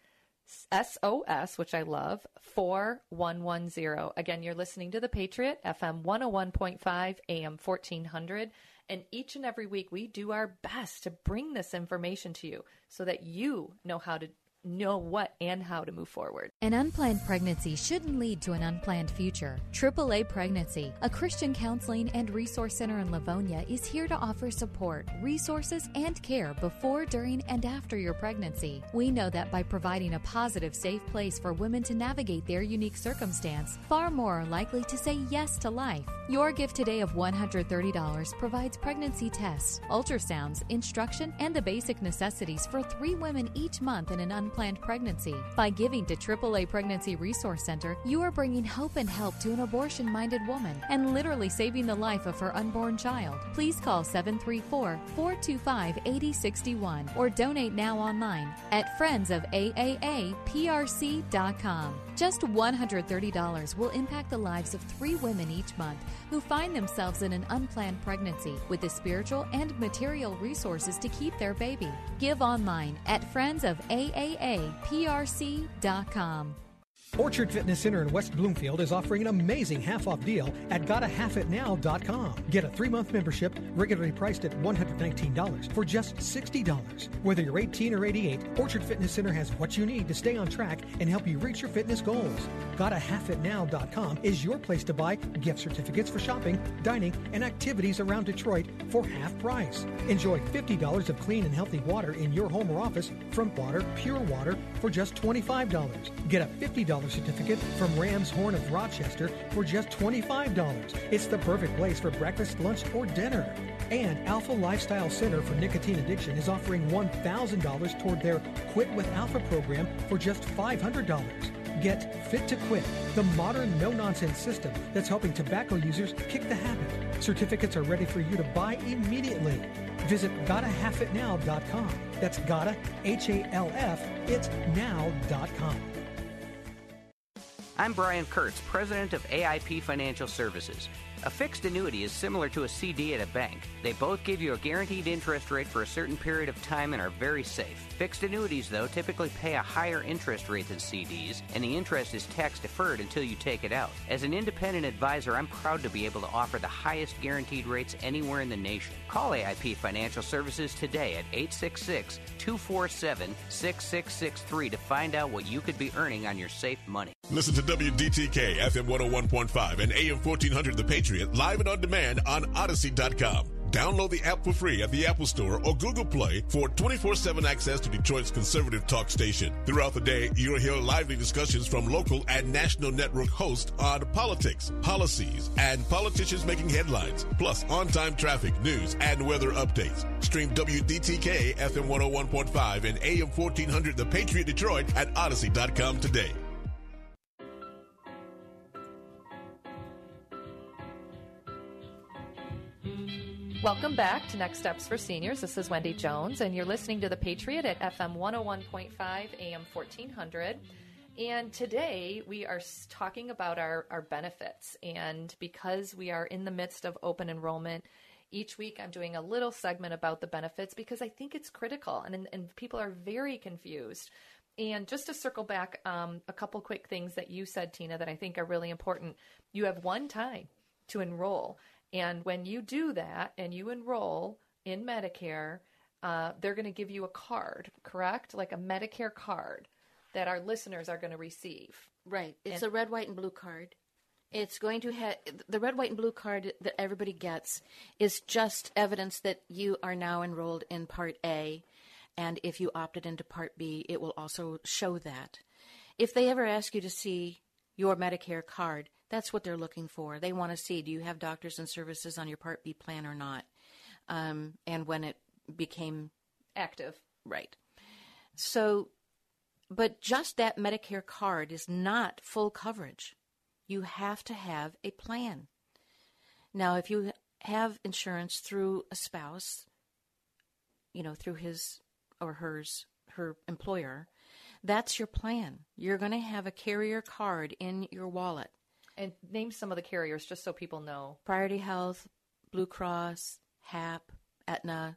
S O S, which I love, four one one zero. Again, you're listening to The Patriot, F M one oh one point five, A M fourteen hundred. And each and every week we do our best to bring this information to you so that you know how to know what and how to move forward. An unplanned pregnancy shouldn't lead to an unplanned future. triple A Pregnancy, a Christian counseling and resource center in Livonia, is here to offer support, resources, and care before, during, and after your pregnancy. We know that by providing a positive, safe place for women to navigate their unique circumstance, far more are likely to say yes to life. Your gift today of one hundred thirty dollars provides pregnancy tests, ultrasounds, instruction, and the basic necessities for three women each month in an unplanned pregnancy. By giving to triple A A A A Pregnancy Resource Center, you are bringing hope and help to an abortion-minded woman and literally saving the life of her unborn child. Please call seven three four, four two five, eight zero six one or donate now online at friends of A A A P R C dot com. Just one hundred thirty dollars will impact the lives of three women each month who find themselves in an unplanned pregnancy with the spiritual and material resources to keep their baby. Give online at friends of A A A P R C dot com. Orchard Fitness Center in West Bloomfield is offering an amazing half-off deal at Gotta Half It Now dot com. Get a three-month membership, regularly priced at one hundred nineteen dollars, for just sixty dollars. Whether you're eighteen or eighty-eight, Orchard Fitness Center has what you need to stay on track and help you reach your fitness goals. Gotta Half It Now dot com is your place to buy gift certificates for shopping, dining, and activities around Detroit for half price. Enjoy fifty dollars of clean and healthy water in your home or office from Water Pure Water for just twenty-five dollars. Get a fifty dollars certificate from Rams Horn of Rochester for just twenty-five dollars. It's the perfect place for breakfast, lunch, or dinner. And Alpha Lifestyle Center for Nicotine Addiction is offering one thousand dollars toward their Quit with Alpha program for just five hundred dollars. Get Fit to Quit, the modern no-nonsense system that's helping tobacco users kick the habit. Certificates are ready for you to buy immediately. Visit Gotta Half It Now dot com. That's Gotta, H A L F, it's now dot com. I'm Brian Kurtz, president of A I P Financial Services. A fixed annuity is similar to a C D at a bank. They both give you a guaranteed interest rate for a certain period of time and are very safe. Fixed annuities, though, typically pay a higher interest rate than C Ds, and the interest is tax-deferred until you take it out. As an independent advisor, I'm proud to be able to offer the highest guaranteed rates anywhere in the nation. Call A I P Financial Services today at eight six six, two four seven, six six six three to find out what you could be earning on your safe money. Listen to W D T K, F M one oh one point five, and A M fourteen hundred, The Patriot, live and on demand on odyssey dot com. Download the app for free at the Apple Store or Google Play for twenty-four seven access to Detroit's conservative talk station. Throughout the day, you'll hear lively discussions from local and national network hosts on politics, policies, and politicians making headlines, plus on-time traffic, news, and weather updates. Stream W D T K, F M one oh one point five, and A M fourteen hundred, The Patriot Detroit at odyssey dot com today. Welcome back to Next Steps for Seniors. This is Wendy Jones, and you're listening to The Patriot at F M one oh one point five, A M fourteen hundred. And today we are talking about our, our benefits. And because we are in the midst of open enrollment, each week I'm doing a little segment about the benefits because I think it's critical, and, and people are very confused. And just to circle back, um, a couple quick things that you said, Tina, that I think are really important. You have one time to enroll. And when you do that and you enroll in Medicare, uh, they're going to give you a card, correct? Like a Medicare card that our listeners are going to receive. Right. It's and- a red, white, and blue card. It's going to have the red, white, and blue card that everybody gets is just evidence that you are now enrolled in Part A. And if you opted into Part B, it will also show that. If they ever ask you to see your Medicare card, that's what they're looking for. They want to see, do you have doctors and services on your Part B plan or not? Um, and when it became active. Right. So, but just that Medicare card is not full coverage. You have to have a plan. Now, if you have insurance through a spouse, you know, through his or hers, her employer, that's your plan. You're going to have a carrier card in your wallet. And name some of the carriers just so people know. Priority Health, Blue Cross, H A P, Aetna.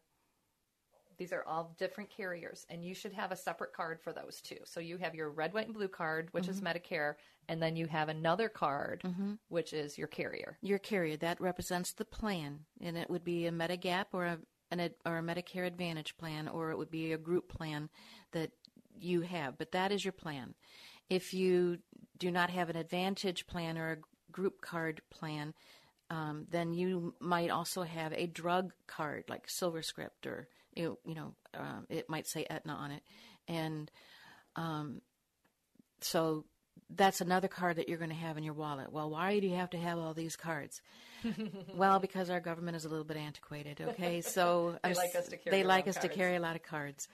These are all different carriers, and you should have a separate card for those too. So you have your red, white, and blue card, which mm-hmm. is Medicare, and then you have another card, mm-hmm. which is your carrier. Your carrier. That represents the plan, and it would be a Medigap or a, an, or a Medicare Advantage plan, or it would be a group plan that you have. But that is your plan. If you do not have an Advantage plan or a group card plan, um, then you might also have a drug card like SilverScript, or, you know, um, it might say Aetna on it. And um, so that's another card that you're going to have in your wallet. Well, why do you have to have all these cards? Well, because our government is a little bit antiquated, okay? So they like us, to carry, they like us to carry a lot of cards.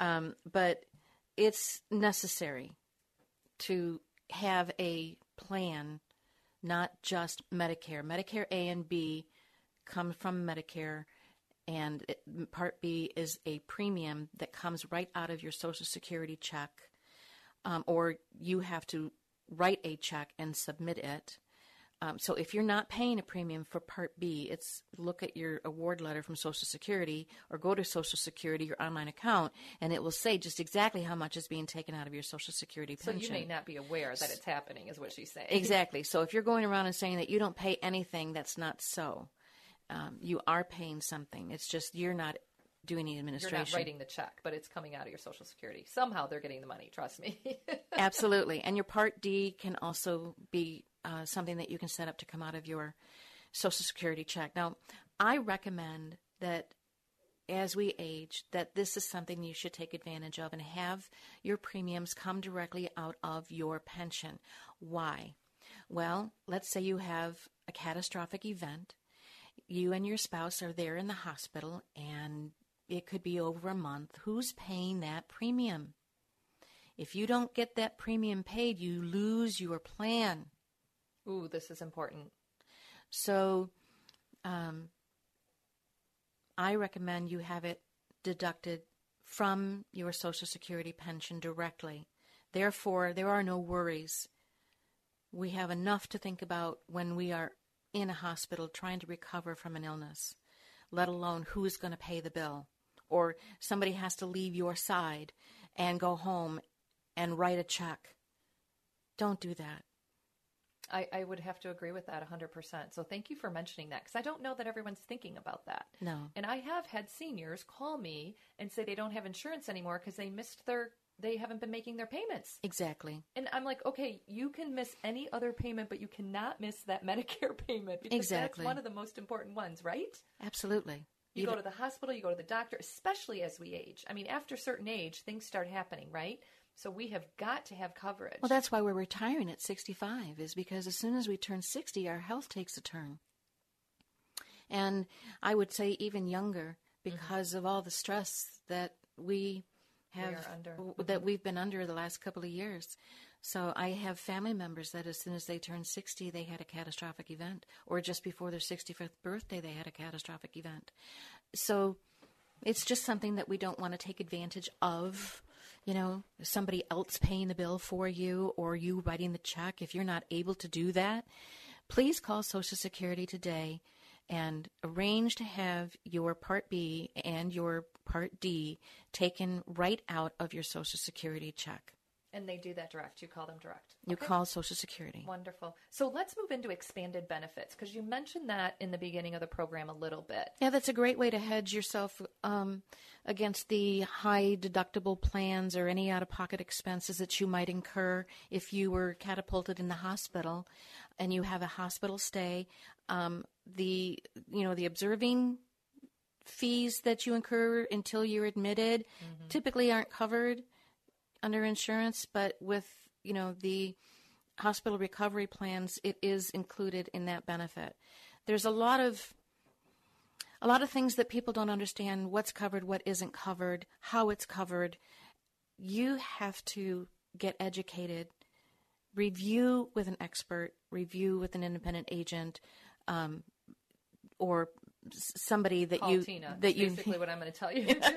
Um, but it's necessary to have a plan, not just Medicare. Medicare A and B come from Medicare, and it, Part B is a premium that comes right out of your Social Security check, um, or you have to write a check and submit it. Um, so if you're not paying a premium for Part B, it's look at your award letter from Social Security or go to Social Security, your online account, and it will say just exactly how much is being taken out of your Social Security pension. So you may not be aware that it's happening is what she's saying. Exactly. So if you're going around and saying that you don't pay anything, that's not so. Um, you are paying something. It's just you're not doing the administration. You're not writing the check, but it's coming out of your Social Security. Somehow they're getting the money, trust me. Absolutely. And your Part D can also be Uh, something that you can set up to come out of your Social Security check. Now, I recommend that as we age, that this is something you should take advantage of and have your premiums come directly out of your pension. Why? Well, let's say you have a catastrophic event. You and your spouse are there in the hospital, and it could be over a month. Who's paying that premium? If you don't get that premium paid, you lose your plan. Ooh, this is important. So um, I recommend you have it deducted from your Social Security pension directly. Therefore, there are no worries. We have enough to think about when we are in a hospital trying to recover from an illness, let alone who is going to pay the bill. Or somebody has to leave your side and go home and write a check. Don't do that. I, I would have to agree with that one hundred percent. So thank you for mentioning that, because I don't know that everyone's thinking about that. No. And I have had seniors call me and say they don't have insurance anymore because they missed their, they haven't been making their payments. Exactly. And I'm like, okay, you can miss any other payment, but you cannot miss that Medicare payment. Because exactly. That's one of the most important ones, right? Absolutely. You, you go to the hospital, you go to the doctor, especially as we age. I mean, after a certain age, things start happening, right? So we have got to have coverage. Well, that's why we're retiring at sixty-five, is because as soon as we turn sixty, our health takes a turn. And I would say even younger, because mm-hmm. of all the stress that we have, we under. Mm-hmm. that we've been under the last couple of years. So I have family members that as soon as they turn sixty, they had a catastrophic event, or just before their sixty-fifth birthday, they had a catastrophic event. So it's just something that we don't want to take advantage of. You know, somebody else paying the bill for you or you writing the check. If you're not able to do that, please call Social Security today and arrange to have your Part B and your Part D taken right out of your Social Security check. And they do that direct. You call them direct. You okay. call Social Security. Wonderful. So let's move into expanded benefits, because you mentioned that in the beginning of the program a little bit. Yeah, that's a great way to hedge yourself um, against the high deductible plans or any out-of-pocket expenses that you might incur if you were catapulted in the hospital and you have a hospital stay. Um, the you know the observing fees that you incur until you're admitted mm-hmm. typically aren't covered under insurance, but with, you know, the hospital recovery plans, it is included in that benefit. There's a lot of a lot of things that people don't understand, what's covered, what isn't covered, how it's covered. You have to get educated, review with an expert, review with an independent agent, um, or somebody that Call you Tina. That you basically what I'm going to tell you. Yeah.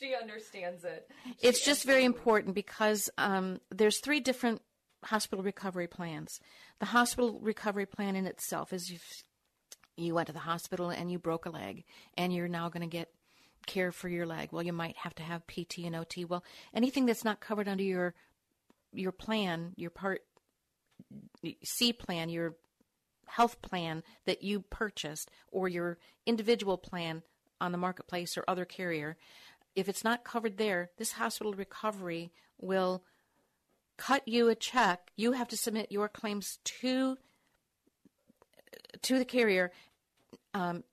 She understands it. She it's just very it. important because um, there's three different hospital recovery plans. The hospital recovery plan in itself is if you went to the hospital and you broke a leg and you're now going to get care for your leg. Well, you might have to have P T and O T. Well, anything that's not covered under your your plan, your Part C plan, your health plan that you purchased or your individual plan on the marketplace or other carrier, if it's not covered there, this hospital recovery will cut you a check. You have to submit your claims to to the carrier um,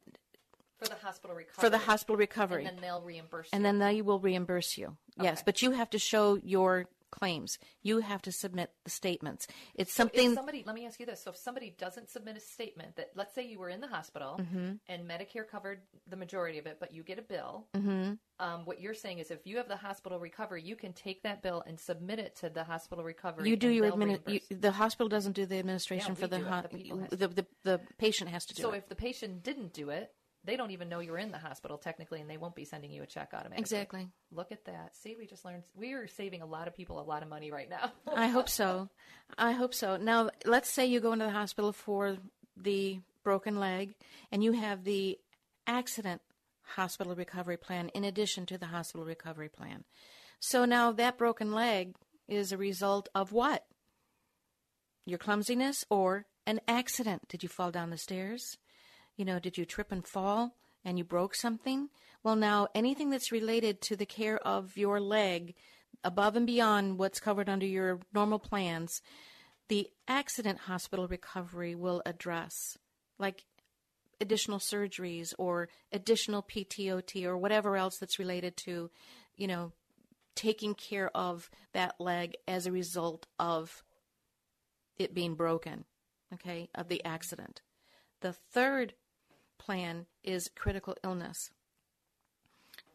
for the hospital recovery. For the hospital recovery, and then they'll reimburse you. And then they will reimburse you. Okay. Yes, but you have to show your claims. You have to submit the statements. It's something. So if somebody, let me ask you this. So if somebody doesn't submit a statement that, let's say you were in the hospital mm-hmm. and Medicare covered the majority of it, but you get a bill. Mm-hmm. Um, what you're saying is if you have the hospital recovery, you can take that bill and submit it to the hospital recovery. You do your administration. The hospital doesn't do the administration yeah, for the, ho- the, the, the the patient has to do so it. So if the patient didn't do it, they don't even know you're in the hospital technically, and they won't be sending you a check automatically. Exactly. Look at that. See, we just learned. We are saving a lot of people a lot of money right now. I hope so. I hope so. Now, let's say you go into the hospital for the broken leg, and you have the accident hospital recovery plan in addition to the hospital recovery plan. So now that broken leg is a result of what? Your clumsiness or an accident? Did you fall down the stairs? You know, did you trip and fall and you broke something? Well, now anything that's related to the care of your leg above and beyond what's covered under your normal plans, the accident hospital recovery will address, like additional surgeries or additional P T O T or whatever else that's related to, you know, taking care of that leg as a result of it being broken, okay, of the accident. The third plan is critical illness.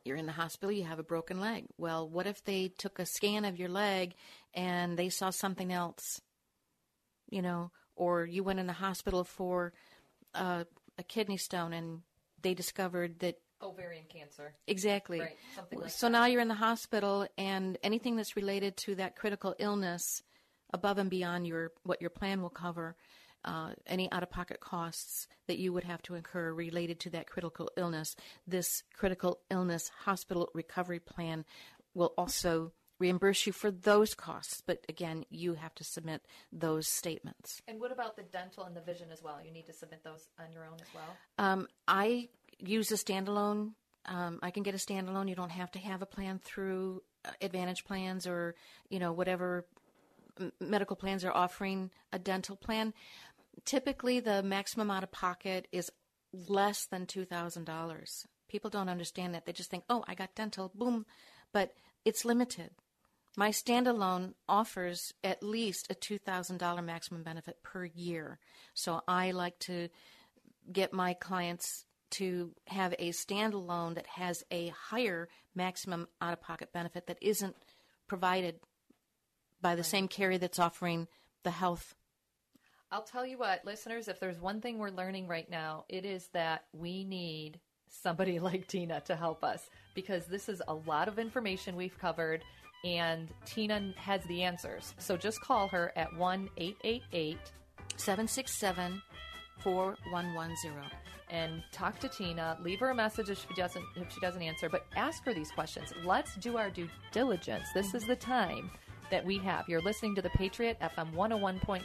You're in the hospital, you have a broken leg. Well, what if they took a scan of your leg and they saw something else, you know, or you went in the hospital for uh, a kidney stone and they discovered that ovarian cancer. Exactly. Right. Something like so that. Now you're in the hospital, and anything that's related to that critical illness above and beyond your what your plan will cover, Uh, any out-of-pocket costs that you would have to incur related to that critical illness, this critical illness hospital recovery plan will also reimburse you for those costs. But again, you have to submit those statements. And what about the dental and the vision as well? You need to submit those on your own as well? Um, I use a standalone. Um, I can get a standalone. You don't have to have a plan through Advantage Plans or, you know, whatever medical plans are offering a dental plan. Typically, the maximum out-of-pocket is less than two thousand dollars. People don't understand that. They just think, oh, I got dental, boom. But it's limited. My standalone offers at least a two thousand dollars maximum benefit per year. So I like to get my clients to have a standalone that has a higher maximum out-of-pocket benefit that isn't provided by the right. same carrier that's offering the health. I'll tell you what, listeners, if there's one thing we're learning right now, it is that we need somebody like Tina to help us, because this is a lot of information we've covered, and Tina has the answers. So just call her at one eight eight eight, seven six seven, four one one zero and talk to Tina. Leave her a message if she doesn't if she doesn't answer, but ask her these questions. Let's do our due diligence. This mm-hmm. is the time that we have. You're listening to The Patriot, F M one oh one point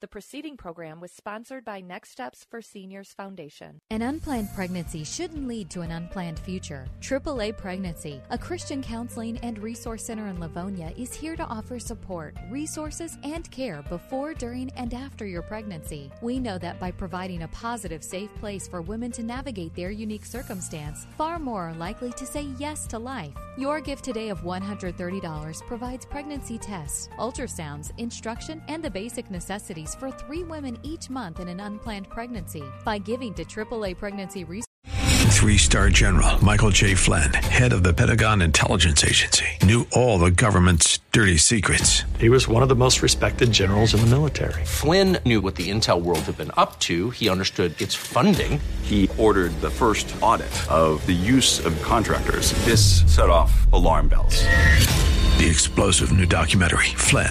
The preceding program was sponsored by Next Steps for Seniors Foundation. An unplanned pregnancy shouldn't lead to an unplanned future. triple A Pregnancy, a Christian counseling and resource center in Livonia, is here to offer support, resources, and care before, during, and after your pregnancy. We know that by providing a positive, safe place for women to navigate their unique circumstance, far more are likely to say yes to life. Your gift today of one hundred thirty dollars provides pregnancy tests, ultrasounds, instruction, and the basic necessities for three women each month in an unplanned pregnancy. By giving to triple A Pregnancy Resource. Three-star general Michael J. Flynn, head of the Pentagon Intelligence Agency, knew all the government's dirty secrets. He was one of the most respected generals in the military. Flynn knew what the intel world had been up to. He understood its funding. He ordered the first audit of the use of contractors. This set off alarm bells. The explosive new documentary, Flynn,